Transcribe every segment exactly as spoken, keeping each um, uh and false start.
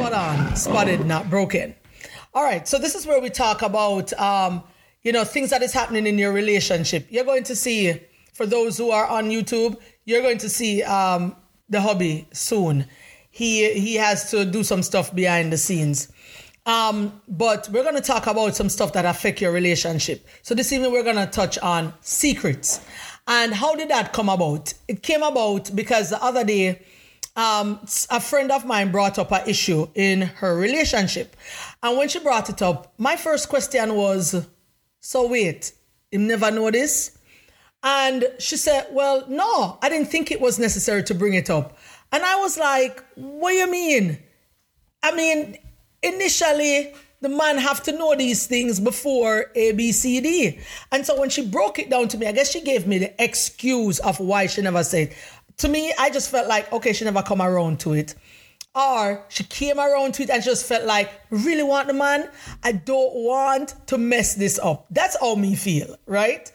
Spot on, spotted, not broken. All right, so this is where we talk about, um, you know, things that is happening in your relationship. You're going to see, for those who are on YouTube, you're going to see um, the hubby soon. He he has to do some stuff behind the scenes. Um, but we're going to talk about some stuff that affect your relationship. So this evening we're going to touch on secrets. And how did that come about? It came about because the other day, um, a friend of mine brought up an issue in her relationship. And when she brought it up, my first question was, so wait, you never know this? And she said, well, no, I didn't think it was necessary to bring it up. And I was like, what do you mean? I mean, initially, the man have to know these things before A, B, C, D. And so when she broke it down to me, I guess she gave me the excuse of why she never said. To me, I just felt like, okay, she never come around to it. Or she came around to it and just felt like, really want the man? I don't want to mess this up. That's how me feel, right?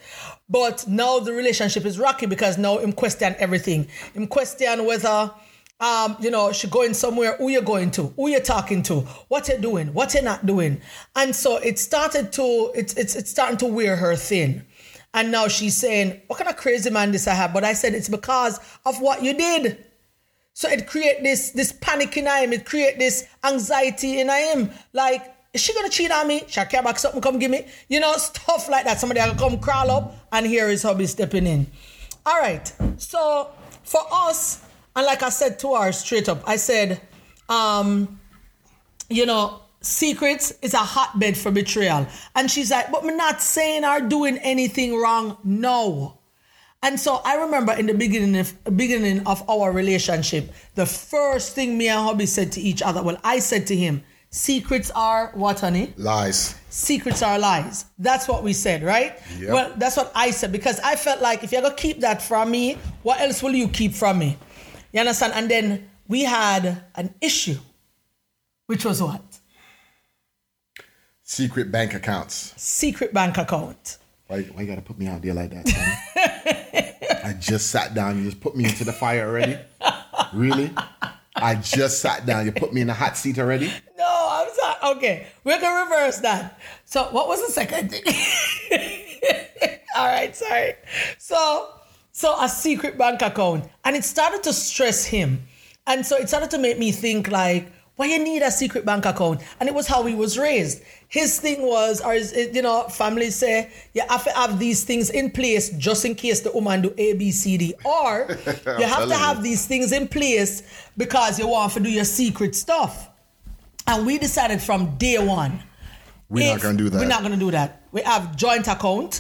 But now the relationship is rocky because now I'm questioning everything. I'm questioning whether... Um, you know, she going somewhere, who you're going to, who you're talking to, what you're doing, what you're not doing. And so it started to, it's it's it's starting to wear her thin. And now she's saying, what kind of crazy man this I have? But I said, it's because of what you did. So it create this, this panic in him. It create this anxiety in him. Like, is she going to cheat on me? She'll care back something, come give me, you know, stuff like that. Somebody will come crawl up and here is hubby stepping in. All right. So for us, and like I said to her straight up, I said, um, you know, secrets is a hotbed for betrayal. And she's like, but we're not saying or doing anything wrong. No. And so I remember in the beginning of, beginning of our relationship, the first thing me and hubby said to each other, well, I said to him, secrets are what, honey? Lies. Secrets are lies. That's what we said, right? Yep. Well, that's what I said, because I felt like if you're going to keep that from me, what else will you keep from me? You understand? And then we had an issue, which was what? Secret bank accounts. Secret bank account. Why, why you got to put me out there like that? I just sat down. You just put me into the fire already? Really? I just sat down. You put me in the hot seat already? No, I'm sorry. Okay, we're going to reverse that. So what was the second thing? All right, sorry. So... So a secret bank account. And it started to stress him. And so it started to make me think like, why you need a secret bank account? And it was how he was raised. His thing was, or his, you know, family say, you have to have these things in place just in case the woman do A, B, C, D. Or you have to have these things in place because you want to do your secret stuff. And we decided from day one. We're not going to do that. We're not going to do that. We have joint account.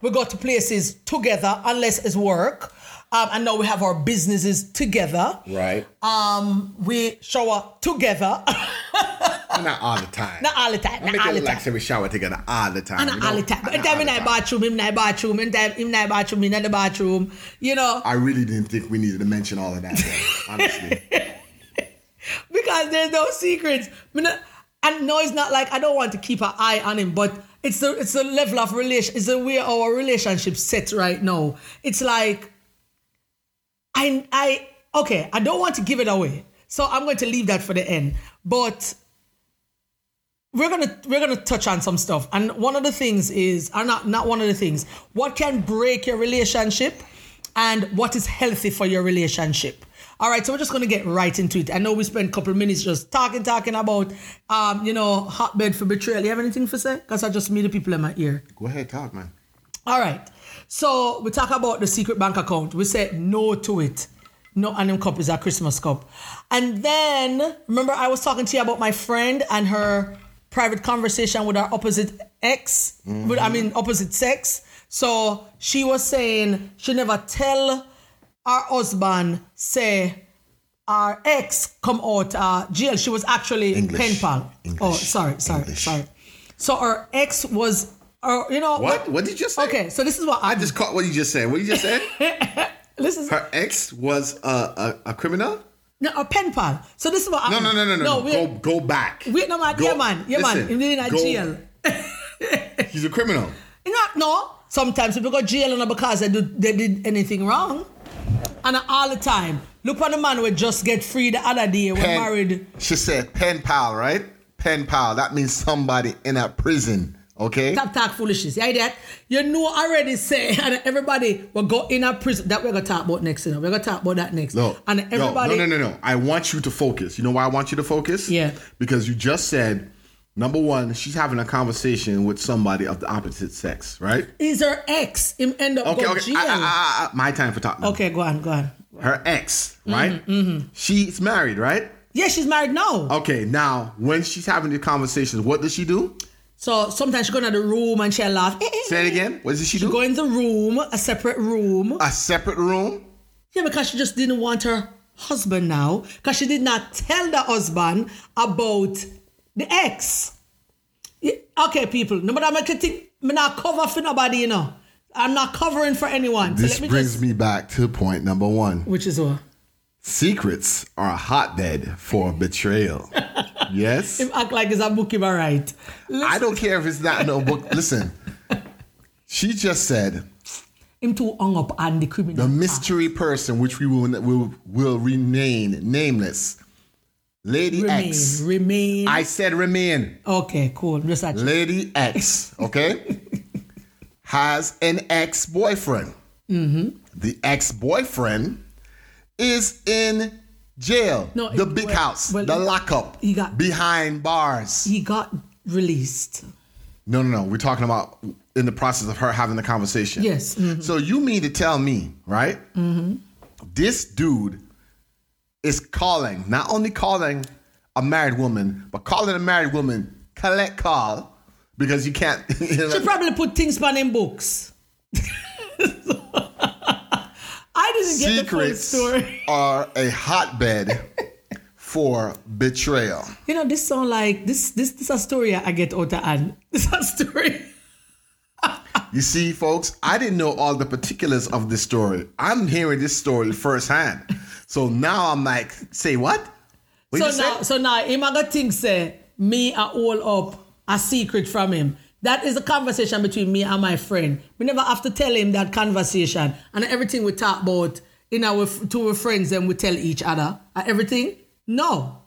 We go to places together unless it's work. Um, and now we have our businesses together. Right. Um, we shower together. Not all the time. Not all the time. Not all the time. We shower together all the time. Not all the time. Every time in the bathroom, in the bathroom, in the bathroom, in the bathroom, you know. I really didn't think we needed to mention all of that, though, honestly. Because there's no secrets. And no, it's not like I don't want to keep an eye on him, but... It's the it's the level of relation. It's the way our relationship sets right now. It's like, I I okay. I don't want to give it away, so I'm going to leave that for the end. But we're gonna we're gonna touch on some stuff. And one of the things is, or not not one of the things. What can break your relationship, and what is healthy for your relationship. All right, so we're just going to get right into it. I know we spent a couple of minutes just talking, talking about, um, you know, hotbed for betrayal. You have anything for say? Because I just meet the people in my ear. Go ahead, talk, man. All right. So we talk about the secret bank account. We said no to it. No, and them cup is a Christmas cup. And then, remember, I was talking to you about my friend and her private conversation with her opposite ex, mm-hmm. with, I mean, opposite sex. So she was saying she never tell our husband, say, our ex come out uh, jail. She was actually English. Pen pal. English. Oh, sorry, sorry, English. sorry. So our ex was, or you know. What? What, what did you say? Okay, so this is what I... I just caught what you just said. What you just said? This is... Her ex was a, a, a criminal? No, a pen pal. So this is what I... No, no, no, no, no. no go, go back. Wait, no, man. Go, yeah, man. Yeah, listen, man. He's in a go, jail. He's a criminal. Not, no. Sometimes people go to jail because they, do, they did anything wrong. And all the time. Look at the man who just get free the other day. We're pen, married. She said pen pal, right? Pen pal. That means somebody in a prison. Okay? Stop talk foolishness. Yeah, that? You know already say, and everybody will go in a prison. That we're going to talk about next. You know? We're going to talk about that next. No, and everybody... no, no, no, no. I want you to focus. You know why I want you to focus? Yeah. Because you just said... Number one, she's having a conversation with somebody of the opposite sex, right? Is her ex him end up? Okay, okay. I, I, I, I, my time for talking. Okay, go on, go on. Her ex, right? Mm-hmm, mm-hmm. She's married, right? Yeah, she's married now. Okay, now when she's having the conversations, what does she do? So sometimes she go into the room and she'll laugh. Say it again. What does she do? She go in the room, a separate room. A separate room? Yeah, because she just didn't want her husband now, because she did not tell the husband about. The ex. Yeah. Okay, people. No matter what you think, I'm not covering for nobody, you know. I'm not covering for anyone. This so let me brings just... me back to point number one. Which is what? Secrets are a hotbed for betrayal. Yes? If act like it's a book, you're right. Listen. I don't care if it's not no book. Listen. She just said... Him too hung up on the criminal. The mystery past. person, which we will, will, will remain nameless... Lady remain, X. Remain. I said remain. Okay, cool. Research. Lady X, okay, has an ex-boyfriend. Mm-hmm. The ex-boyfriend is in jail. No, the it, big well, house, well, the lockup, he got, behind bars. He got released. No, no, no. We're talking about in the process of her having the conversation. Yes. Mm-hmm. So you mean to tell me, right? Mm-hmm. This dude... is calling, not only calling a married woman, but calling a married woman, collect call, because you can't... You know. She probably put things on in books. I didn't get Secrets the full story. Secrets are a hotbed for betrayal. You know, this sound like... This this this a story I get out of hand. This a story... You see, folks, I didn't know all the particulars of this story. I'm hearing this story firsthand. So now I'm like, say what? what so, now, so now, him I think say, me I hold up a secret from him. That is a conversation between me and my friend. We never have to tell him that conversation. And everything we talk about in our to our friends, then we tell each other. Everything? No.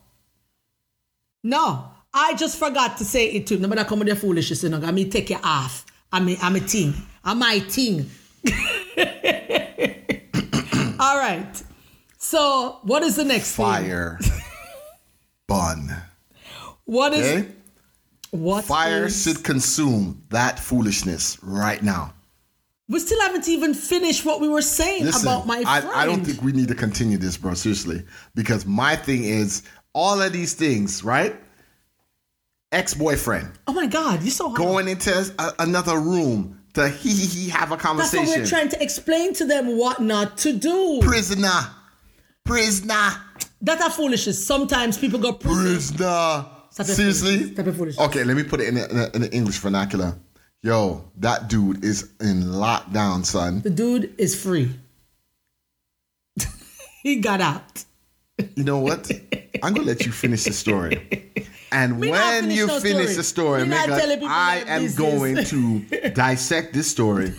No. I just forgot to say it to him. Nobody come with their foolishness, you know. I mean, take it off. I'm a, I'm a thing. I'm my thing. All right. So, what is the next Fire thing? Fire bun. What is... Okay. What Fire is, should consume that foolishness right now. We still haven't even finished what we were saying Listen, about my friend. I, I don't think we need to continue this, bro. Seriously. Because my thing is, all of these things, right? Ex-boyfriend. Oh my God, you're so hard. Going into a, another room to he he he have a conversation. That's what we're trying to explain to them what not to do. Prisoner. Prisoner. That are foolishness. Sometimes people go prison. Prisoner. Seriously? Type of foolishness. Okay, let me put it in the, in the English vernacular. Yo, that dude is in lockdown, son. The dude is free. He got out. You know what? I'm going to let you finish the story. And we when finish you finish story. the story, Megha, I am business. going to dissect this story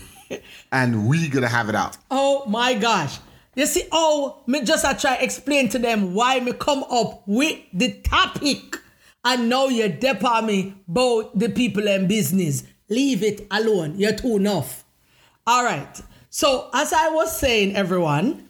and we're going to have it out. Oh my gosh. You see, oh, me just I try to explain to them why me come up with the topic. I know you dep on me about the people and business. Leave it alone. You're too enough. All right. So as I was saying, everyone,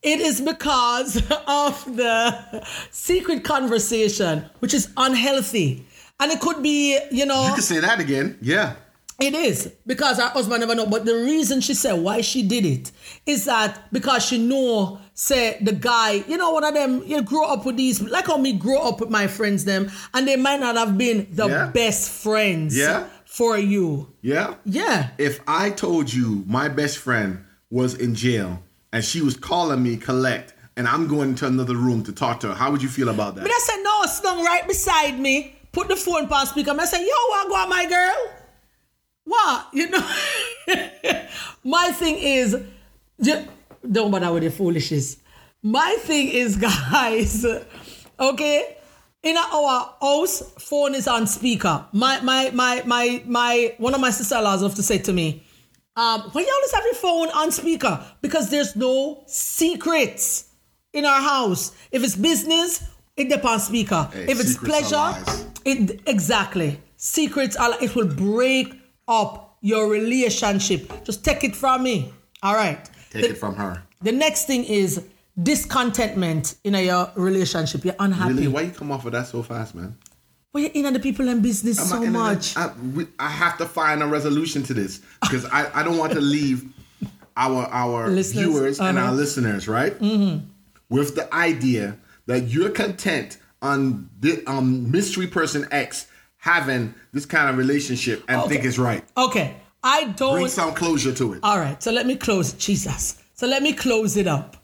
it is because of the secret conversation, which is unhealthy. And it could be, you know... You could say that again. Yeah. It is. Because her husband never know. But the reason she said why she did it is that because she know, say, the guy, you know, one of them, you grow up with these... Like how me grow up with my friends, them. And they might not have been the yeah. best friends yeah. for you. Yeah. Yeah. If I told you my best friend was in jail... and she was calling me collect, and I'm going into another room to talk to her. How would you feel about that? But I said, no, stung right beside me. Put the phone on speaker. I said, yo, what go on, my girl? What? You know? My thing is, don't bother with the foolishness. My thing is, guys, okay? In our house, phone is on speaker. My, my, my, my, my, one of my sister-in-laws have to say to me, Um, why you always have your phone on speaker? Because there's no secrets in our house. If it's business, it depends on speaker. Hey, if it's pleasure, it exactly. Secrets are, it will break up your relationship. Just take it from me. All right. Take the, it from her. The next thing is discontentment in a, your relationship. You're unhappy. Really? Why you come off of that so fast, man? Well, you're in on the people and business I'm so much. I, I have to find a resolution to this because I, I don't want to leave our our listeners, viewers uh-huh. and our listeners, right? Mm-hmm. With the idea that you're content on the um, mystery person X having this kind of relationship and okay. think it's right. Okay. I don't... Bring some closure to it. All right. So let me close... Jesus. So let me close it up.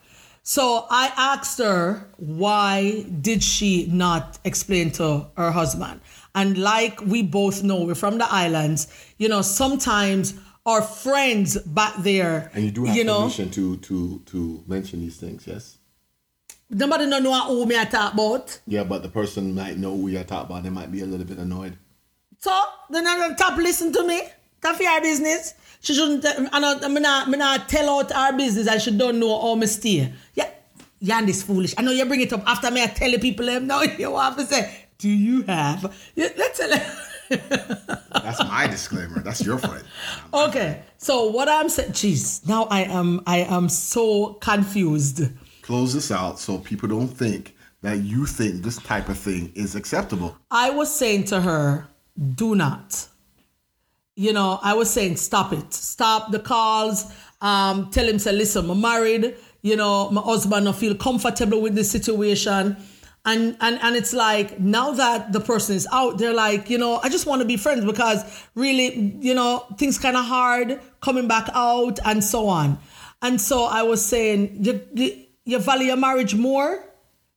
So I asked her, why did she not explain to her husband? And like we both know, we're from the islands. You know, sometimes our friends back there... And you do have you permission know, to, to, to mention these things, yes? Nobody don't know who me I talk about. Yeah, but the person might know who you talk about. They might be a little bit annoyed. So then I don't top listen to me. That's your business. She shouldn't. I not. Me not. Me not tell out our business. And she don't know how me steer. Yeah, Yann is foolish. I know you bring it up after me. I tell the people them now. You have to say, do you have? Yeah, let's. That's my disclaimer. That's your friend. Okay. So what I'm saying, jeez. Now I am. I am so confused. Close this out so people don't think that you think this type of thing is acceptable. I was saying to her, do not. You know, I was saying, stop it. Stop the calls. Um, tell him, say, listen, I'm married. You know, my husband don't feel comfortable with this situation. And, and, and it's like, now that the person is out, they're like, you know, I just want to be friends because really, you know, things kind of hard coming back out and so on. And so I was saying, you, you, you value your marriage more?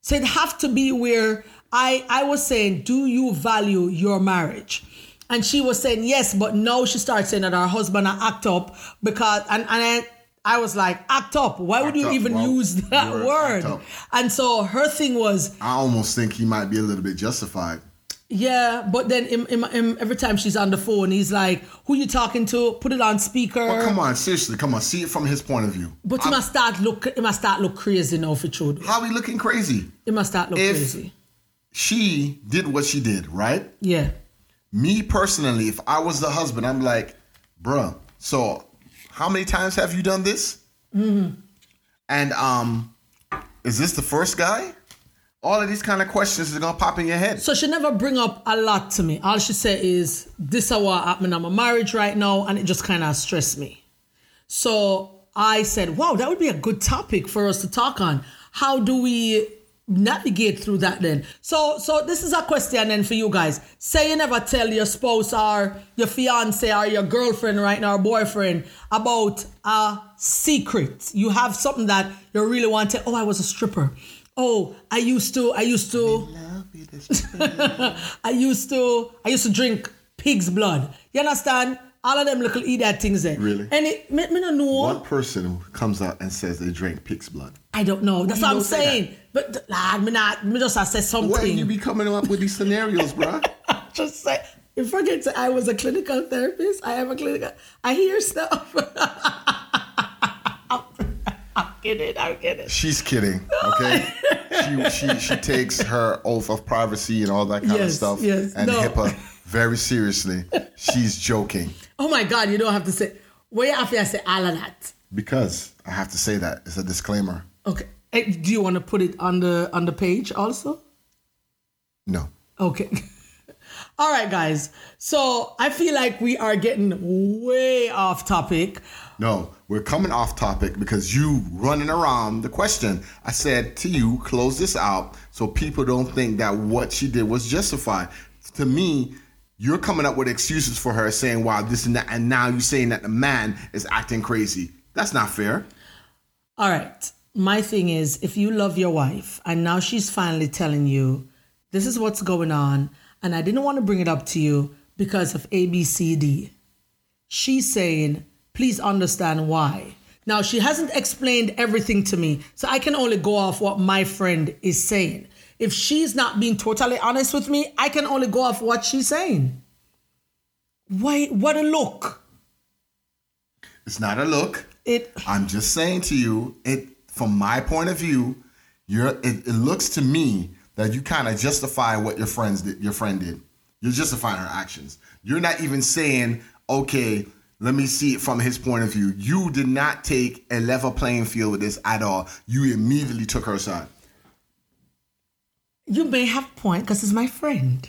So it have to be where I, I was saying, do you value your marriage? And she was saying, yes, but now she starts saying that her husband act up because, and, and I, I was like, act up. Why would act you up, even well, use that word? word? And so her thing was. I almost think he might be a little bit justified. Yeah, but then him, him, him, every time she's on the phone, he's like, who you talking to? Put it on speaker. Well, come on, seriously, come on. See it from his point of view. But he must start look, he must start look crazy now for children. How we looking crazy? He must start look if crazy. She did what she did, right? Yeah. Me personally, if I was the husband, I'm like, bruh, so how many times have you done this? Mm-hmm. And um, is this the first guy? All of these kind of questions are going to pop in your head. So she never bring up a lot to me. All she said is, this is what happened in my marriage right now, and it just kind of stressed me. So I said, wow, that would be a good topic for us to talk on. How do we navigate through that then? So so this is a question then for you guys. Say you never tell your spouse or your fiance or your girlfriend right now or boyfriend about a secret. You have something that you really want to, oh, I was a stripper. Oh, I used to, I used to, I, love you, I used to, I used to drink pig's blood. You understand? All of them little idiot things there. Really? And it, me, me don't know. One person comes out and says they drink pig's blood. I don't know. That's well, what I'm saying. That. But lad, me not, me just I said something. Why you be coming up with these scenarios, bro? I just say, if I get to, I was a clinical therapist. I am a clinical. I hear stuff. I'm, I'm kidding. I'm kidding. She's kidding. Okay. she she she takes her oath of privacy and all that kind yes, of stuff yes, and no. HIPAA very seriously. She's joking. Oh my God! You don't have to say. Why after I say all of that? Because I have to say that it's a disclaimer. Okay. Do you want to put it on the on the page also? No. Okay. All right, guys. So I feel like we are getting way off topic. No, we're coming off topic because you running around the question. I said to you, close this out so people don't think that what she did was justified. To me, you're coming up with excuses for her saying, wow, this and that. And now you're saying that the man is acting crazy. That's not fair. All right. My thing is, if you love your wife and now she's finally telling you, this is what's going on and I didn't want to bring it up to you because of A, B, C, D. She's saying, please understand why. Now, she hasn't explained everything to me, so I can only go off what my friend is saying. If she's not being totally honest with me, I can only go off what she's saying. Why? What a look. It's not a look. It. I'm just saying to you, it... From my point of view, You're, it, it looks to me that you kind of justify what your friends did, your friend did. You're justifying her actions. You're not even saying, okay, let me see it from his point of view. You did not take a level playing field with this at all. You immediately took her side. You may have a point because it's my friend.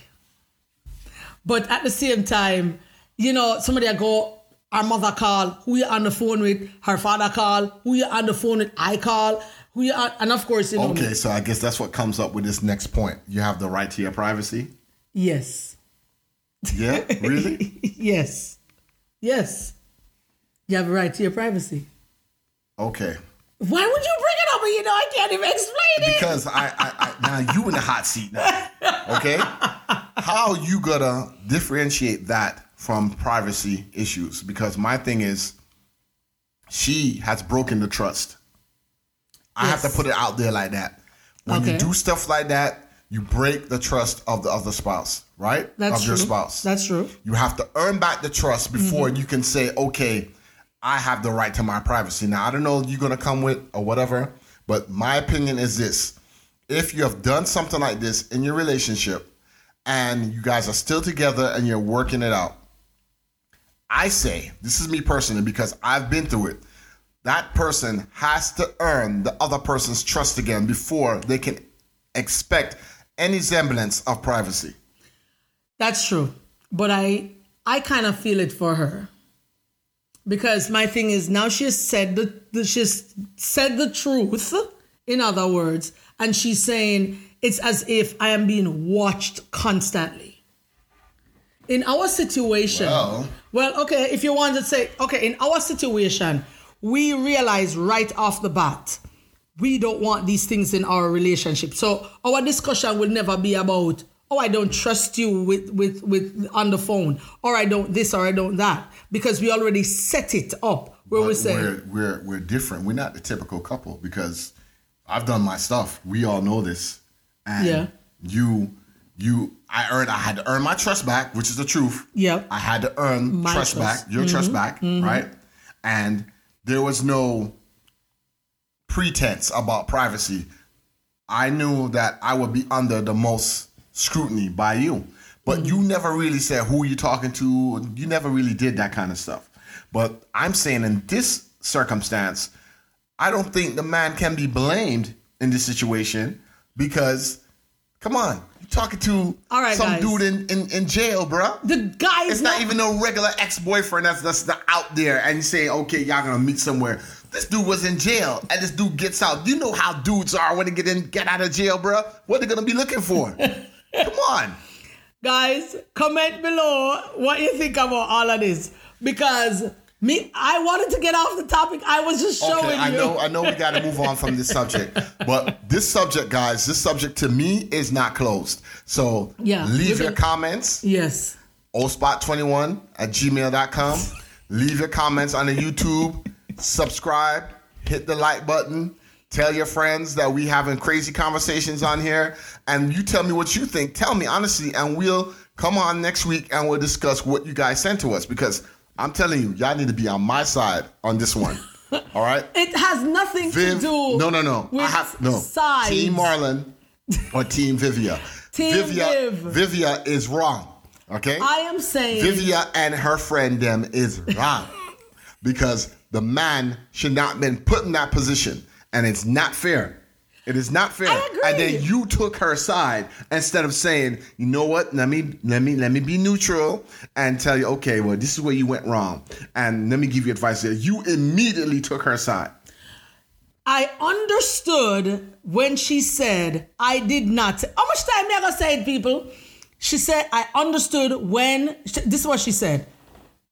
But at the same time, you know, somebody I go, our mother call, who you on the phone with, her father call, who you on the phone with, I call, who you on, and of course, you know. Okay, me. So I guess that's what comes up with this next point. You have the right to your privacy? Yes. Yeah, really? Yes. Yes. You have a right to your privacy. Okay. Why would you bring it up and you know I can't even explain it? Because I, I, I now you in the hot seat now. Okay? How you gonna differentiate that from privacy issues? Because my thing is, she has broken the trust. I yes. have to put it out there like that. When okay. you do stuff like that, you break the trust of the other spouse, right? That's of true. Your spouse. That's true. You have to earn back the trust before mm-hmm. you can say, okay, I have the right to my privacy. Now, I don't know what you're gonna come with or whatever, but my opinion is this. If you have done something like this in your relationship, and you guys are still together and you're working it out, I say, this is me personally because I've been through it, that person has to earn the other person's trust again before they can expect any semblance of privacy. That's true. But I, I kind of feel it for her. Because my thing is, now she has said the, the she's said the truth, in other words, and she's saying, it's as if I am being watched constantly. In our situation, well, well, okay, if you want to say, okay, in our situation, we realize right off the bat, we don't want these things in our relationship. So our discussion will never be about, oh, I don't trust you with, with, with on the phone, or I don't this, or I don't that, because we already set it up where we're saying. We're, we're, we're different. We're not the typical couple because I've done my stuff. We all know this. And yeah. you, you, I earned, I had to earn my trust back, which is the truth. Yep. I had to earn my trust, trust back, your mm-hmm. trust back, mm-hmm. right? And there was no pretense about privacy. I knew that I would be under the most scrutiny by you. But mm-hmm. you never really said who you're talking to. You never really did that kind of stuff. But I'm saying in this circumstance, I don't think the man can be blamed in this situation. Because, come on, you're talking to all right, some guys. dude in, in, in jail, bro. The guy is It's not, not even no regular ex-boyfriend that's, that's the, out there and you say, okay, y'all gonna meet somewhere. This dude was in jail and this dude gets out. You know how dudes are when they get in, get out of jail, bro. What are they gonna be looking for? Come on. Guys, comment below what you think about all of this. Because me, I wanted to get off the topic. I was just showing okay, I you. I know, I know we got to move on from this subject. But this subject, guys, this subject to me is not closed. So yeah, leave you can, your comments. Yes. old spot twenty-one at gmail dot com. Leave your comments on the YouTube. Subscribe. Hit the like button. Tell your friends that we having crazy conversations on here. And you tell me what you think. Tell me, honestly. And we'll come on next week and we'll discuss what you guys sent to us. Because I'm telling you, y'all need to be on my side on this one. All right? It has nothing Viv, to do no, no, no. with I have, no. sides. Team Marlon or Team Vivia. Team Vivia, Viv. Vivia is wrong. Okay? I am saying. Vivia and her friend them is wrong. Because the man should not have been put in that position. And it's not fair. It is not fair. I agree. And then you took her side instead of saying, you know what, let me let me let me be neutral and tell you, okay, well, this is where you went wrong. And let me give you advice there. You immediately took her side. I understood when she said, I did not. How much time never said, people? She said, I understood when, this is what she said.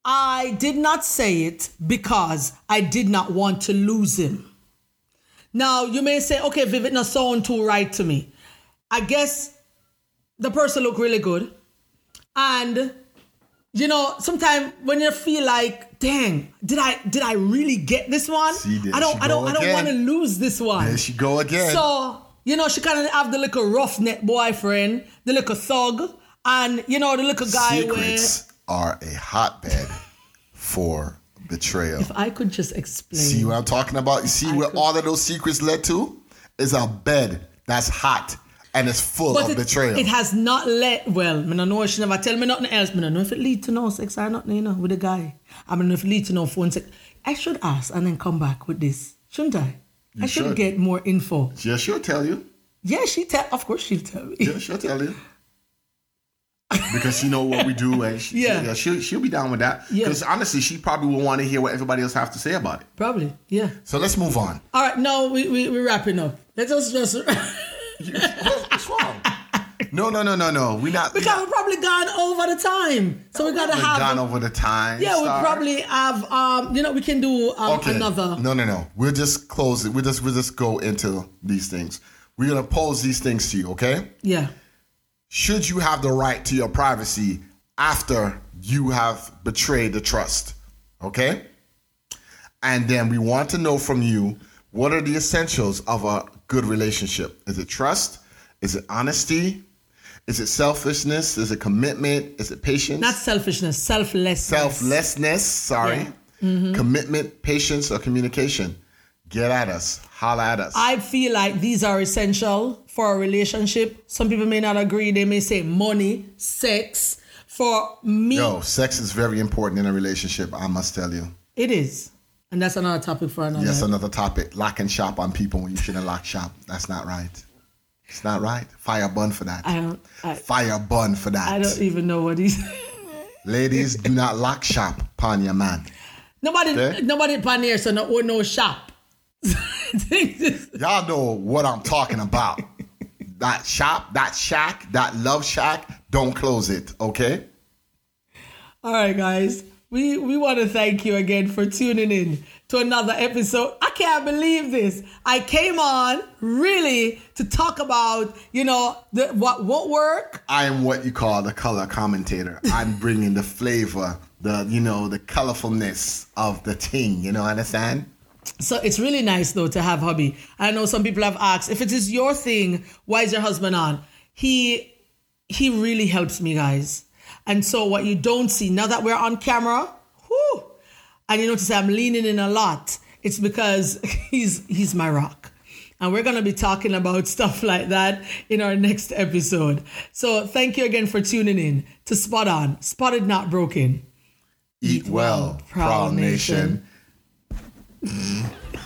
I did not say it because I did not want to lose him. Now, you may say, okay, Viv, it not sound too right to me. I guess the person look really good. And, you know, sometimes when you feel like, dang, did I did I really get this one? See, I don't I don't, I don't want to lose this one. There she go again. So, you know, she kind of have the little roughneck boyfriend, the little thug, and, you know, the little guy. Secrets where... are a hotbed for betrayal. If I could just explain. See what I'm talking about? You see I where could. all of those secrets led to? is a bed that's hot and it's full but of it, betrayal. It has not led well. I don't know if she never tell me nothing else. I don't know if it lead to no sex or nothing, you know, with a guy. I don't know if it lead to no phone sex. I should ask and then come back with this, shouldn't I? You I should, should get more info. Yeah, she'll tell you. Yeah, she tell. Of course, she'll tell me. Yeah, she'll tell you. Because she know what we do, and she, yeah. she, yeah, she'll she'll be down with that. Because yeah. honestly, she probably will want to hear what everybody else have to say about it. Probably, yeah. So let's move on. All right, no, we we we're wrapping up. Let's just just. What's wrong? No, no, no, no, no. We're not. Because we're, not, we're probably gone over the time, so we gotta have gone over the time. Yeah, we probably have. Um, you know, we can do um, okay. another. No, no, no. We'll just close it. We just we just go into these things. We're gonna pose these things to you, okay? Yeah. Should you have the right to your privacy after you have betrayed the trust? Okay? And then we want to know from you, what are the essentials of a good relationship? Is it trust? Is it honesty? Is it selfishness? Is it commitment? Is it patience? Not selfishness, selflessness. Selflessness, sorry. Yeah. Mm-hmm. Commitment, patience, or communication. Get at us. Holler at us. I feel like these are essential for a relationship. Some people may not agree. They may say money, sex. For me... Yo, sex is very important in a relationship, I must tell you. It is. And that's another topic for another... Yes, another topic. Lock and shop on people when you shouldn't lock shop. That's not right. It's not right. Fire bun for that. I don't... I, Fire bun for that. I don't even know what he's... Ladies, do not lock shop upon your man. Nobody... Okay? Nobody upon here, so no, no shop. Y'all know what I'm talking about. That shop, that shack, that love shack, don't close it, okay? All right, guys. We we want to thank you again for tuning in to another episode. I can't believe this. I came on really to talk about, you know, the, what what work. I am what you call the color commentator. I'm bringing the flavor, the, you know, the colorfulness of the thing, you know, understand? So it's really nice, though, to have hubby. I know some people have asked, if it is your thing, why is your husband on? He he really helps me, guys. And so what you don't see, now that we're on camera, whoo, and you notice I'm leaning in a lot, it's because he's he's my rock. And we're going to be talking about stuff like that in our next episode. So thank you again for tuning in to Spot On, Spotted Not Broken. Eat well, Proud Nation. Mm-hmm.